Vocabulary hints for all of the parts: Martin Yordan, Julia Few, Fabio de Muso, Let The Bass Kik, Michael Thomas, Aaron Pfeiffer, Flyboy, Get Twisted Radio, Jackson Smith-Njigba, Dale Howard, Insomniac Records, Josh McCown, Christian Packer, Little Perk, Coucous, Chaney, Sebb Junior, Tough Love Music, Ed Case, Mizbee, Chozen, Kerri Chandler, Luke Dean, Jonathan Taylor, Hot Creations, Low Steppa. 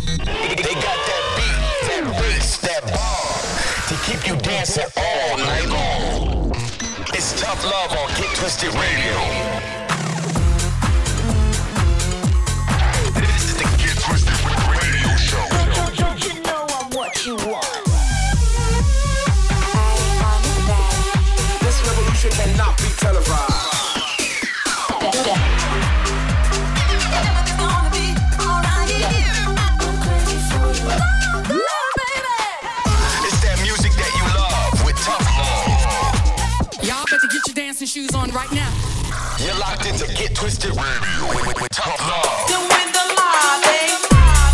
They got that beat, that bass, that bar to keep you dancing all night long. It's Tough Love on Get Twisted Radio. This is the Get Twisted Radio Show. Don't you know I'm what you want? I am that. This revolution cannot be televised. Shoes on right now. You're locked into Get Twisted Radio with Tough Love. Doing the live thing.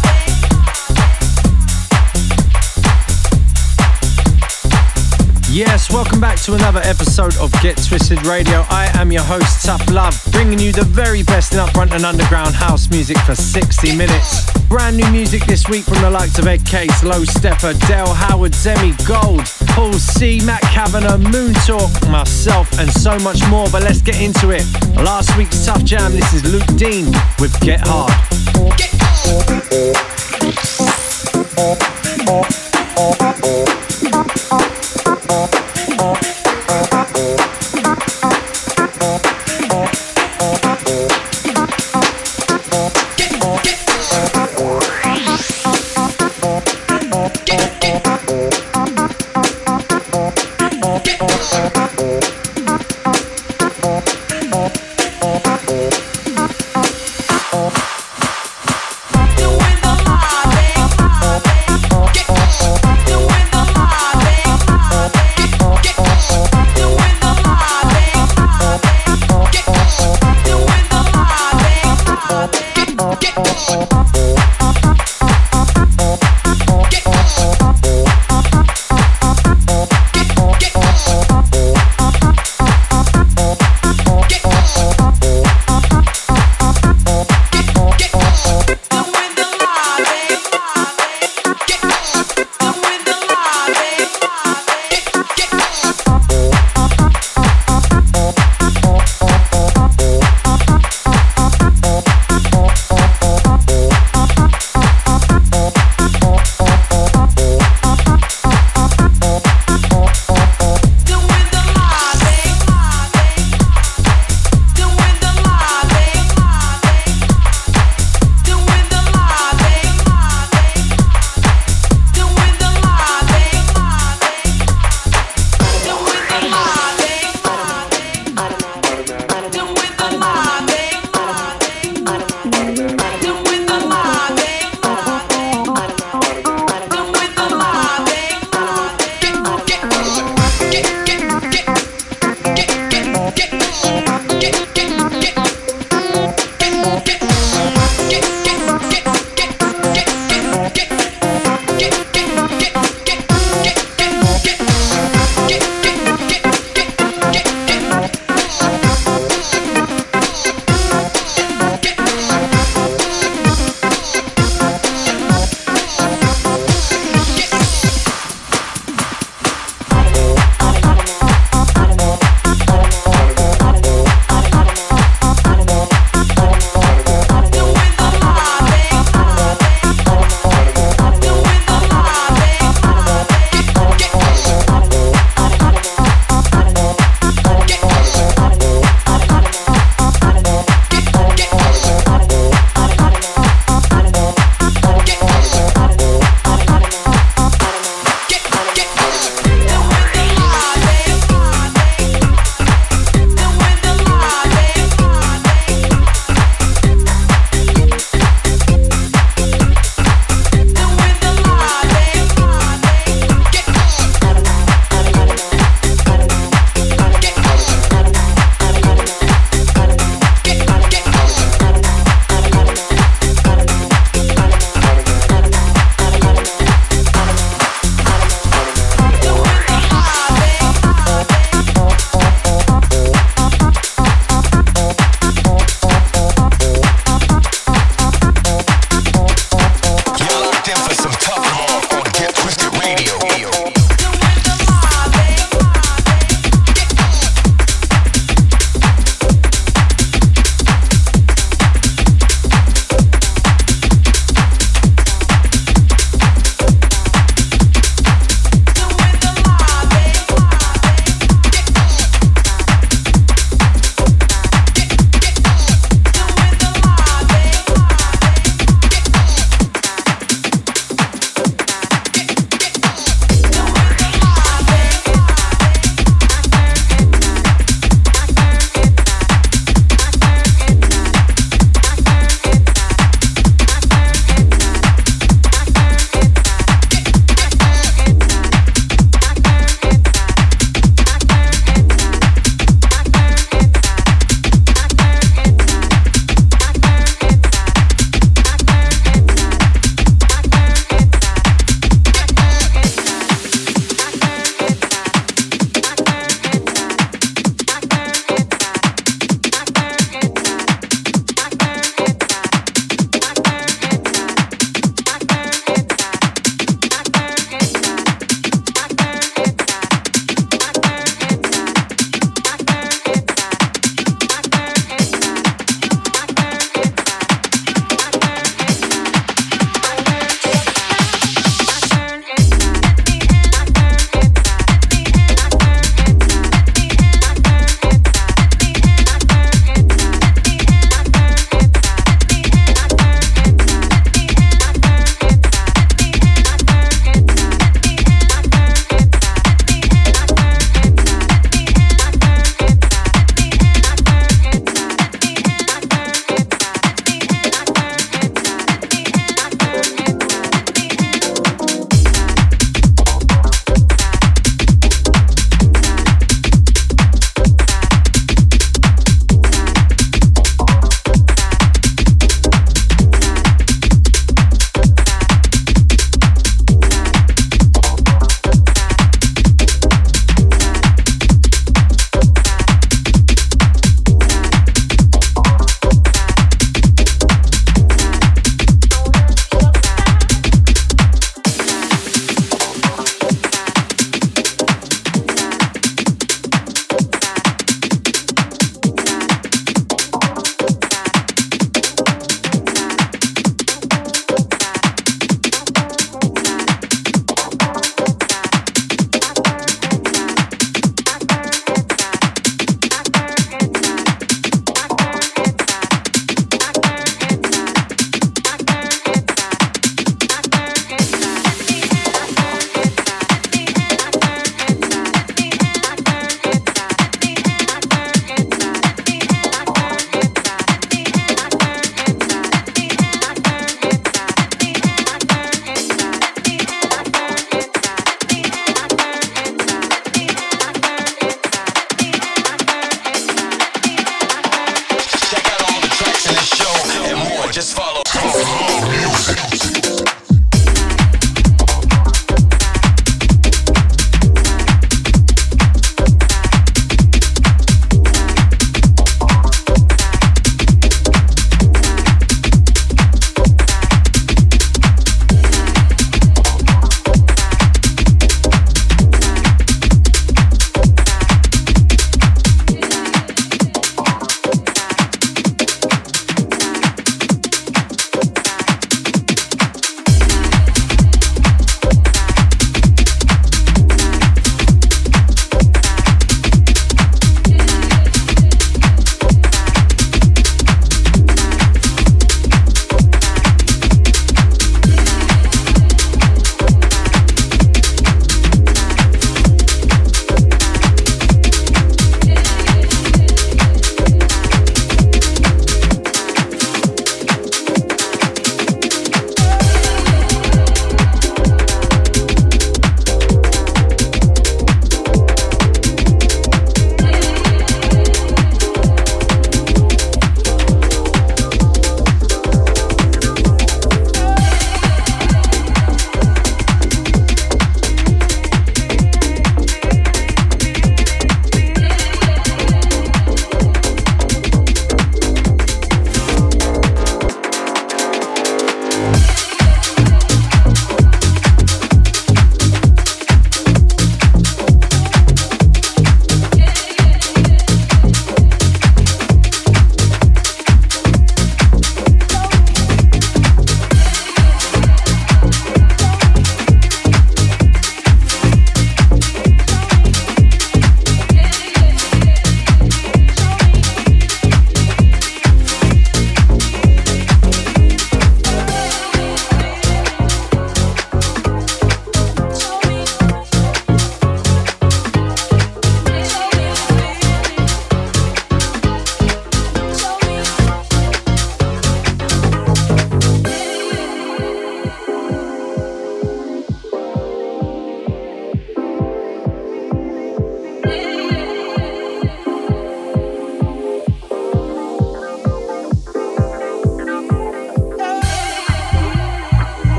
Yes, welcome back to another episode of Get Twisted Radio. I am your host, Tough Love, bringing you the very best in upfront and underground house music for 60 minutes. Brand new music this week from the likes of Ed Case, Low Steppa, Dale Howard, Zemi Gold, Paul C., Matt Kavanagh, Moon Talk, myself, and so much more, but let's get into it. Last week's Tough Jam, this is Luke Dean with Get Hard. Get Hard.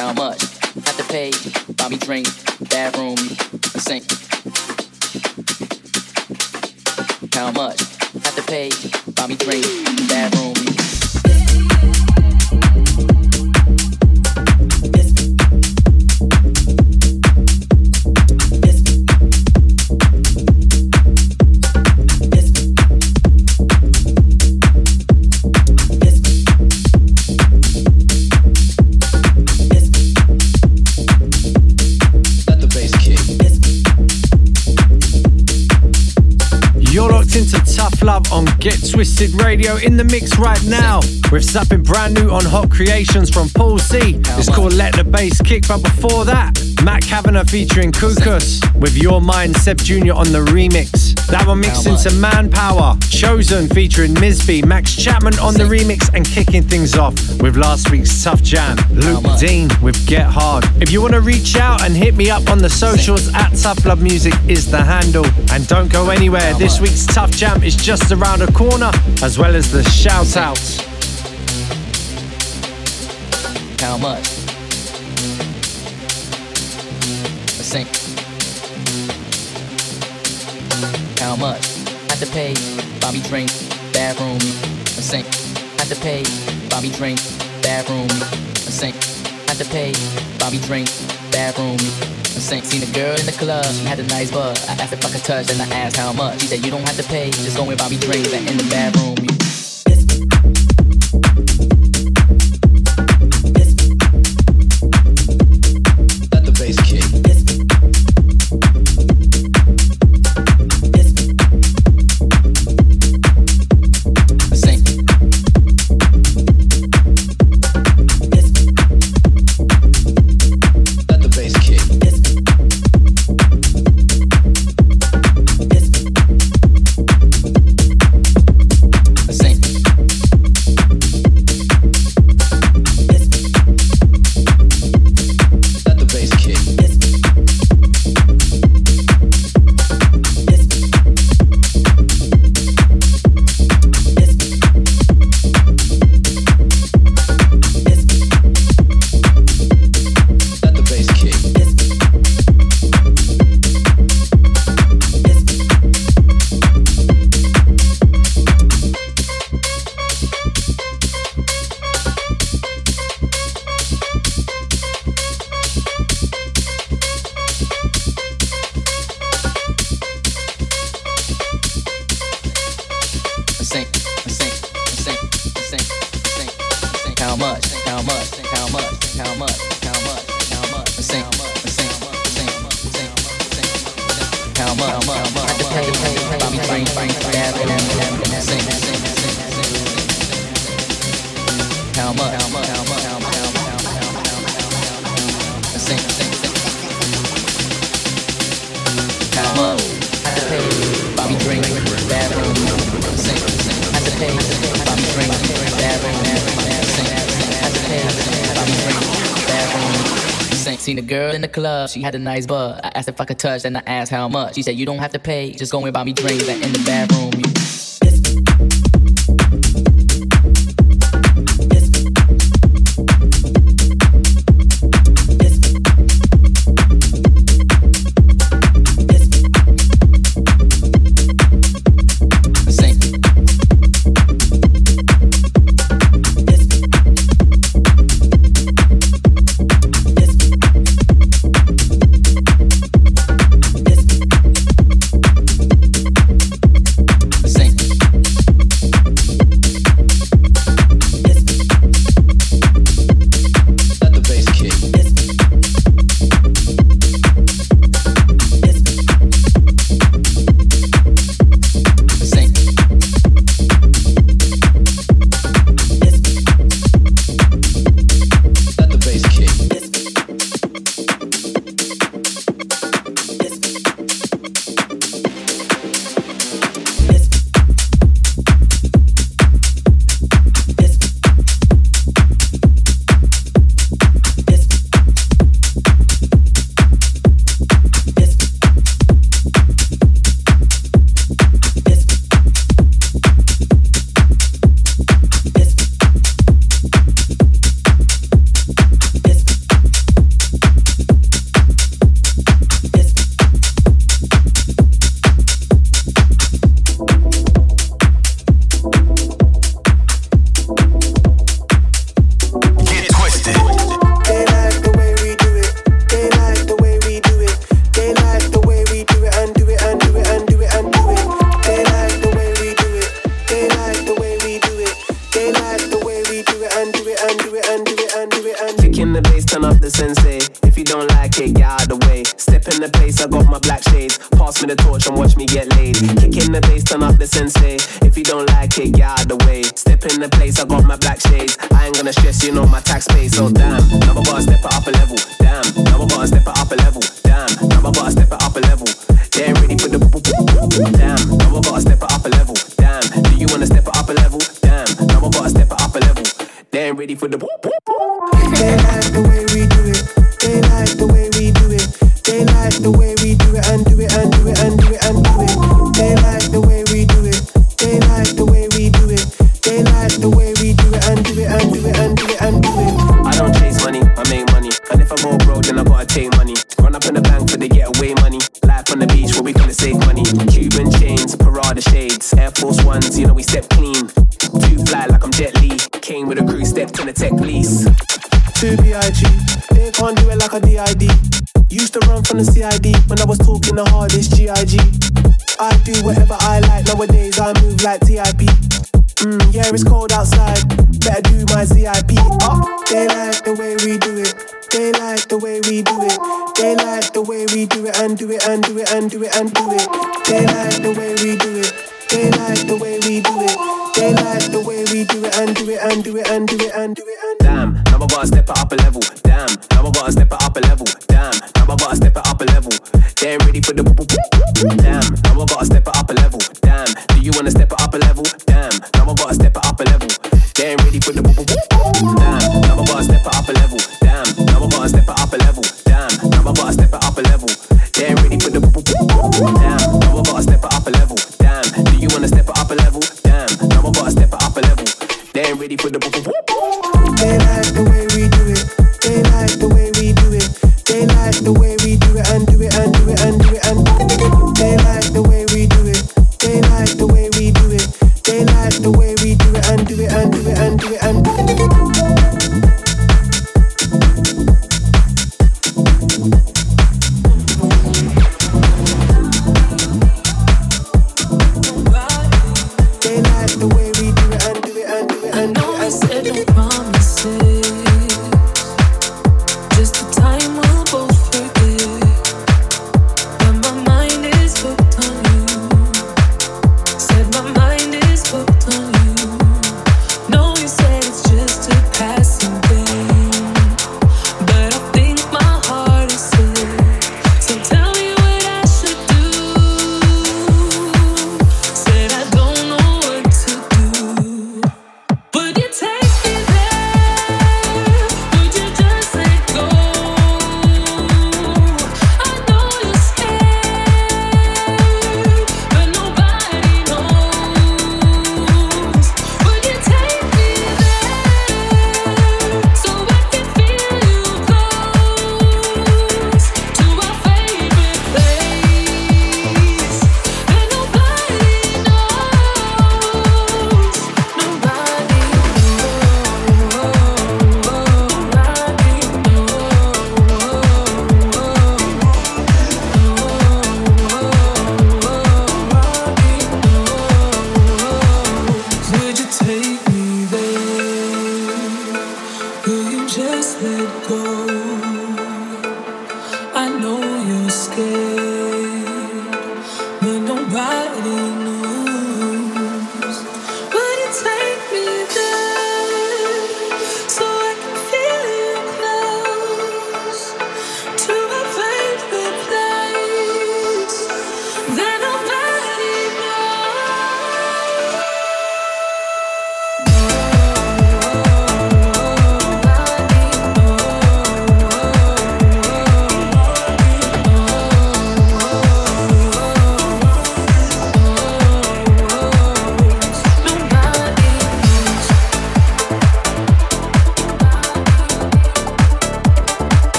How much? Have to pay. Buy me drink. Bathroom. A sink. How much? Have to pay. Buy me drink. Bathroom. Love on Get Twisted Radio, in the mix right now with something brand new on Hot Creations from Paul C. It's called Let The Bass Kik, but before that, Matt Kavanagh featuring Coucous with Your Mind, Sebb Junior on the remix. That one mixed into Manpower, Chozen featuring Mizbee, Max Chapman on the remix, and kicking things off with last week's Tough Jam, Luke Dean with Get Hard. If you want to reach out and hit me up on the socials, at Tough Love Music is the handle. And don't go anywhere, this week's Tough Jam is just around the corner, as well as the shout outs. How much? A sink. How much? Had to pay. Buy me drink. Bathroom. A sink. Had to pay. Buy me drink. Bathroom. A sink. Had to pay. Buy me drink. Bathroom. Seen a girl in the club, she had a nice butt. I asked if I could touch, then I asked how much. She said, you don't have to pay, just go and buy me drinks in the bathroom. Seen a girl in the club, she had a nice butt. I asked if I could touch, then I asked how much. She said, you don't have to pay, just go and buy me drinks in the bathroom. Sing. day. If you don't like it, get out of the way. Step in the place, I got my black shades. Pass me the torch and watch me get laid. Kick in the bass, turn up the sensei. If you don't like it, get out of the way. Step in the place, I got my black shades. I ain't gonna stress, you know my tax pay. So damn, now I gotta step it up a level. Damn, now I gotta step it up a level. Damn, now I gotta step it up a level. They ain't ready for the damn, now I gotta step it up a level. Damn, do you wanna step it up a level? Damn, now I gotta step it up a level. They ain't ready for the They like the way we do it. They like the way we do it. They like the way we do it and do it and do it and do it and do it. They like the way we do it. They like the way we do it. They like the way we do it and do it and do it and do it and do it. I don't chase money, I make money. And if I go broke, then I gotta take money. Run up in the bank for the getaway money. Life on the beach, what we call it, save money. Cuban chains, Parada shades, Air Force Ones, you know we step clean. Too fly like I'm Jet Li. Came with a crew, stepped in the tech police. 2BIG, they can't do it like a DID. Used to run from the CID when I was talking the hardest GIG. I do whatever I like, nowadays I move like TIP. Yeah, it's cold outside, better do my CIP. They like the way we do it. They like the way we do it. They like the way we do it and do it and do it and do it and do it. They like the way we do it. They like the way we do it. They like the way we do it and do it and do it and do it and do it and damn, now I gotta step it up a level. Damn, now I gotta step it up a level. Damn, now I gotta step it up a level. They ain't ready for the damn, now I gotta step it up a level. Damn, do you wanna step it up a level? Damn, now I gotta step it up a level. They ain't ready for the damn, now I gotta step it up a level. Damn, now I gotta step it up a level. Damn, now I gotta step it up a level. They ain't ready for the damn, now I gotta step it up a level. Damn, do you wanna step it up a level? Now I gotta step it up a level. They ain't ready for the. They like the way we do it. They like the way we do it.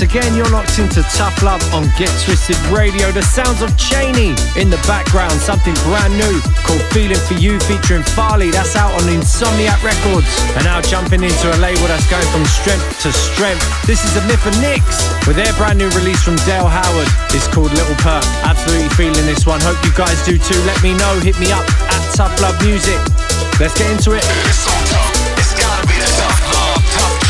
Once again, you're locked into Tough Love on Get Twisted Radio. The sounds of Chaney in the background, something brand new called Feeling For You featuring Farley. That's out on Insomniac Records. And now jumping into a label that's going from strength to strength. This is the Myth and Nicks with their brand new release from Dale Howard. It's called Little Perk. Absolutely feeling this one. Hope you guys do too. Let me know. Hit me up at Tough Love Music. Let's get into it. It's so tough. It's gotta be the Tough Love. Tough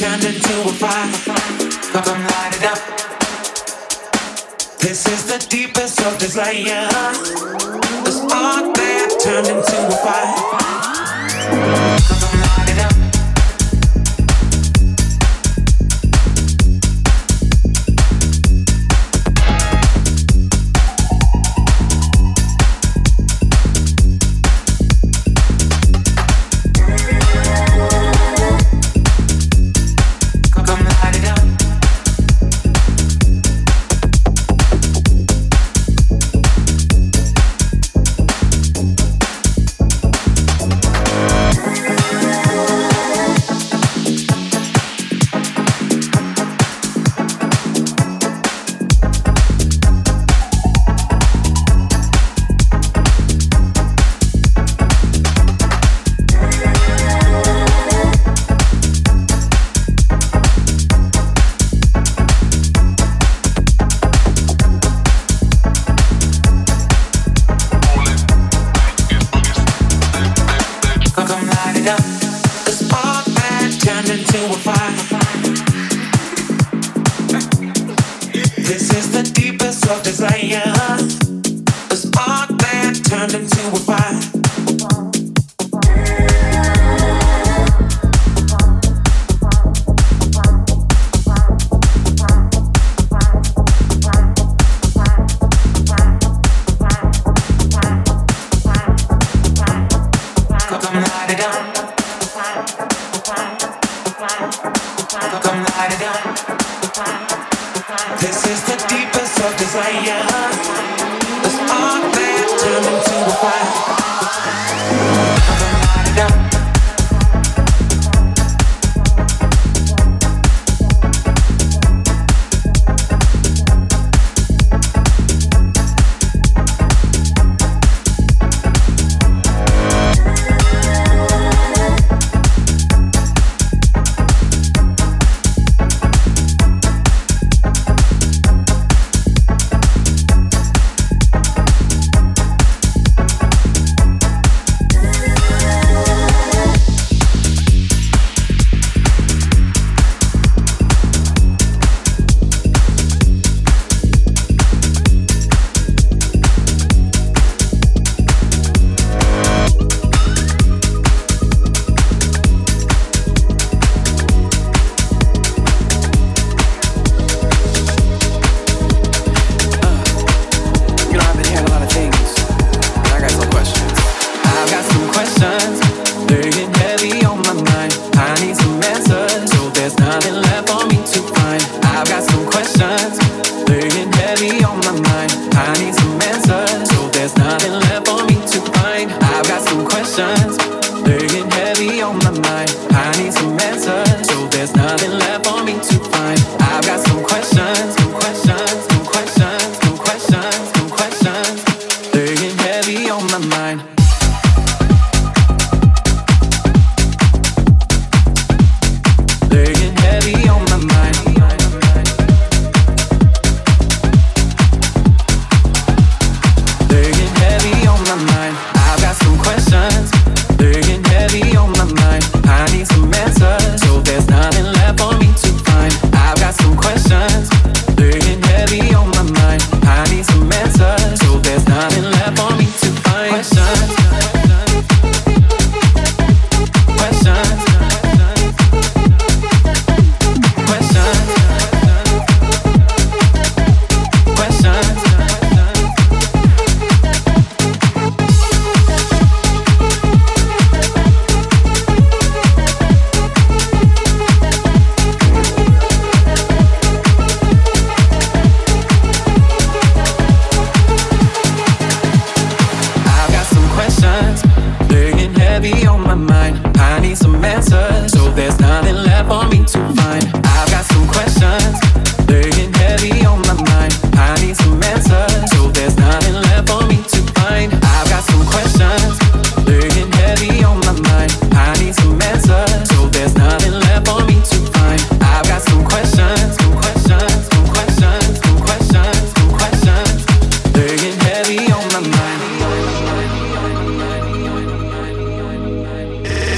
turned into a fire, 'cause I'm lighted up. This is the deepest of this layer, the spark that turned into a fire, 'cause I'm lighted up.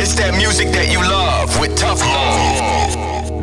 It's that music that you love with Tough Love.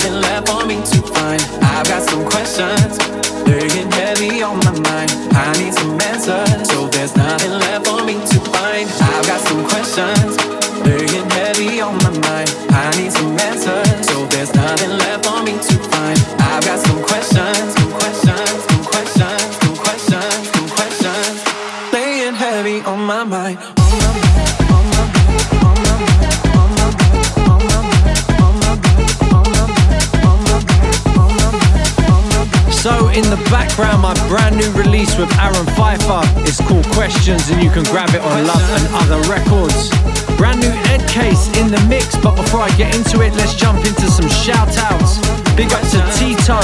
nothing left for me to find. I've got some questions, they're getting heavy on my mind. I need some answers, so there's nothing left for me to find. I've got some questions, they're getting heavy on my mind. I need some answers, so there's nothing left for me to find. I've got some questions, some questions, some questions, some questions, some questions, playing heavy on my mind. So in the background, my brand new release with Aaron Pfeiffer is called Questions, and you can grab it on Love and Other Records. Brand new Ed Case in the mix, but before I get into it, let's jump into some shout outs. Big up to Tito,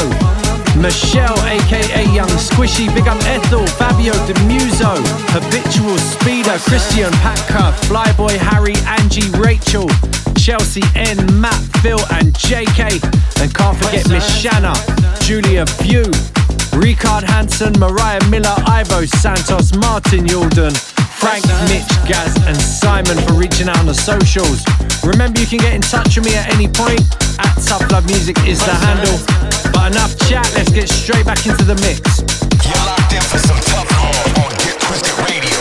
Michelle aka Young Squishy, big up Ethel, Fabio de Muso, Habitual Speeder, Christian Packer, Flyboy Harry, Angie, Rachel, Chelsea N, Matt, Phil and JK, and can't forget Miss Shanna, Julia Few, Ricard Hansen, Mariah Miller, Ivo Santos, Martin Yordan, Frank, Mitch, Gaz and Simon for reaching out on the socials. Remember you can get in touch with me at any point, at Tough Love Music is the handle. But enough chat, let's get straight back into the mix. You're locked in for some tough love on Get Twisted Radio.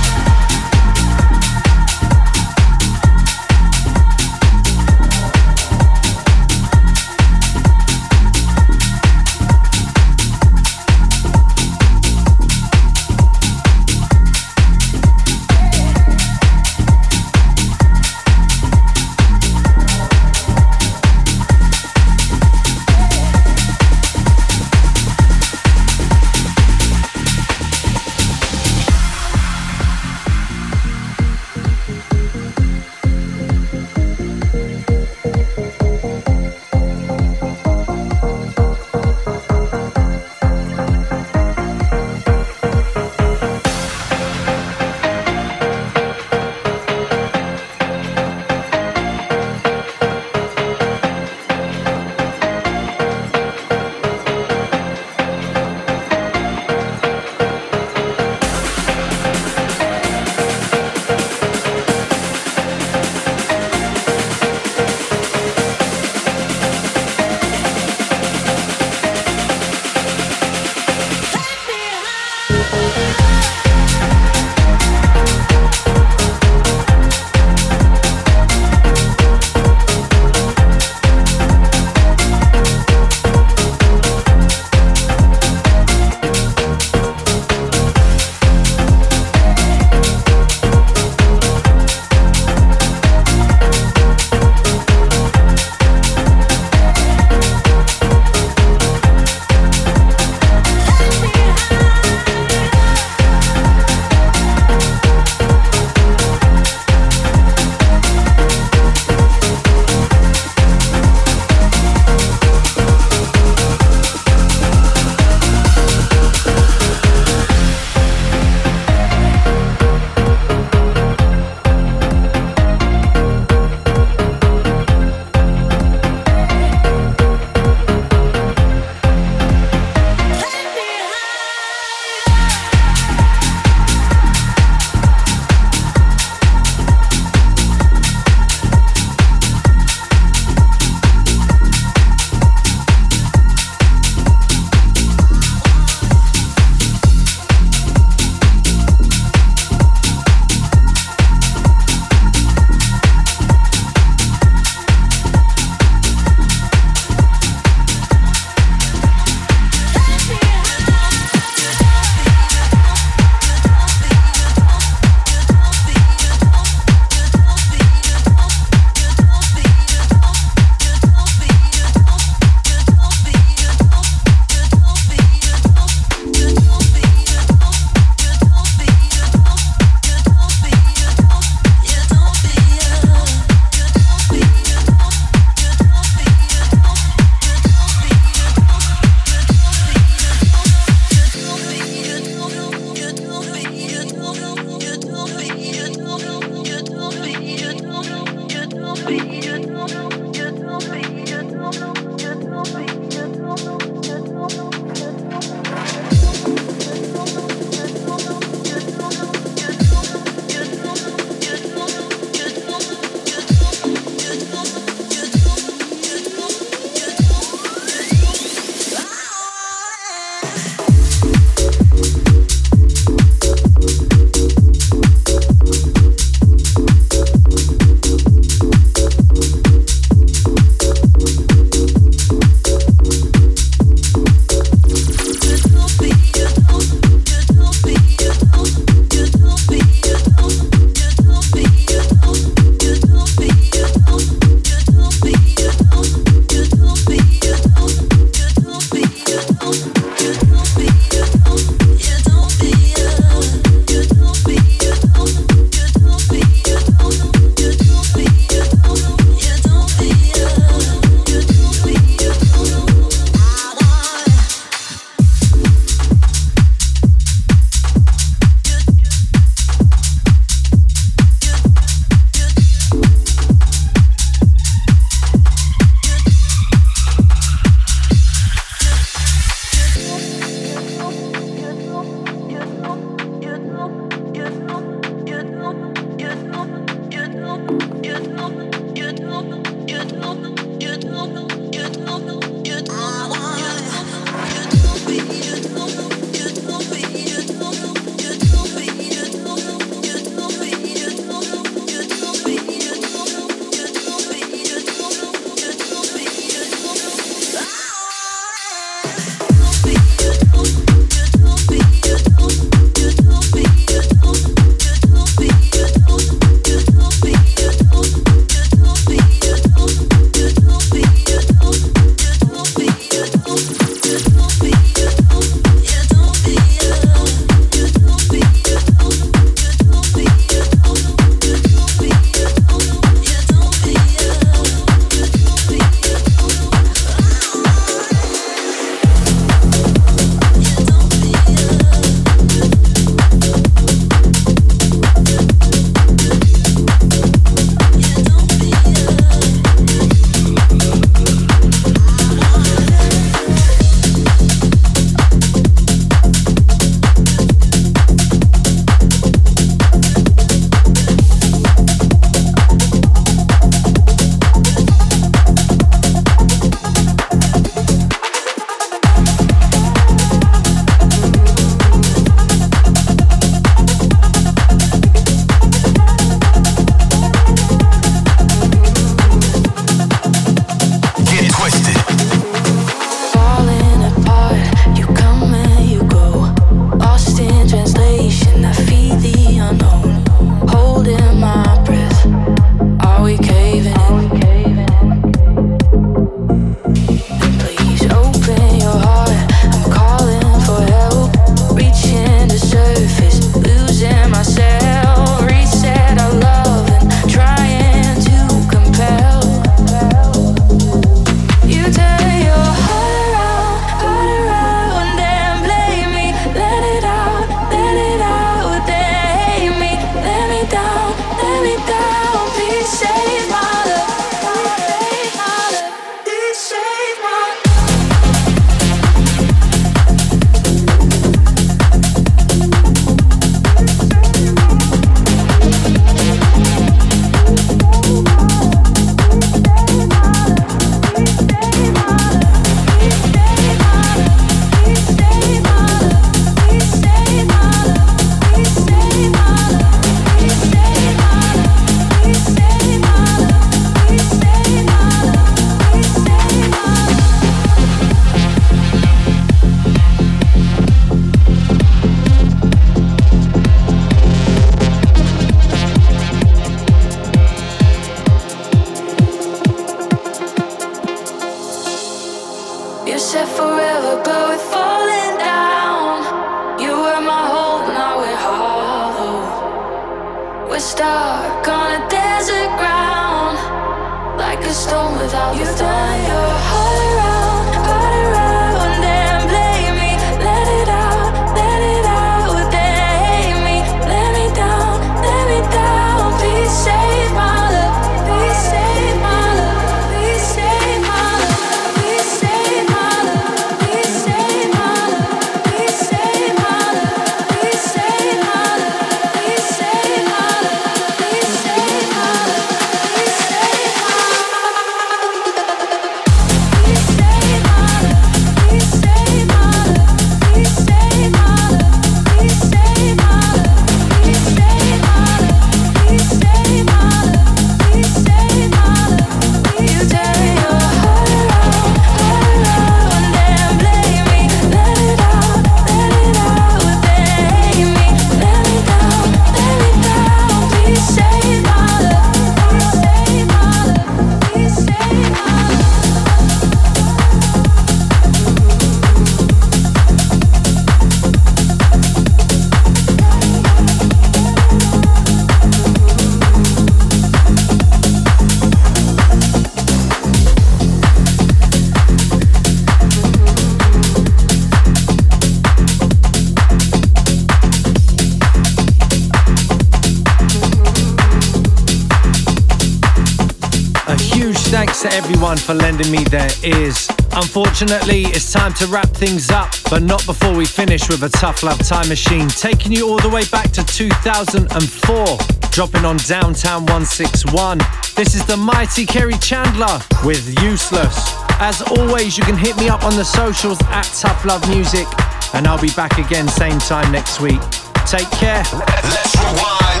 to everyone for lending me their ears. Unfortunately, it's time to wrap things up, but not before we finish with a Tough Love Time Machine, taking you all the way back to 2004, dropping on Downtown 161. This is the mighty Kerri Chandler with Useless. As always, you can hit me up on the socials at Tough Love Music, and I'll be back again same time next week. Take care. Let's rewind.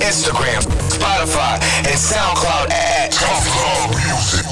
Instagram, Spotify, and SoundCloud at Tough Love Music.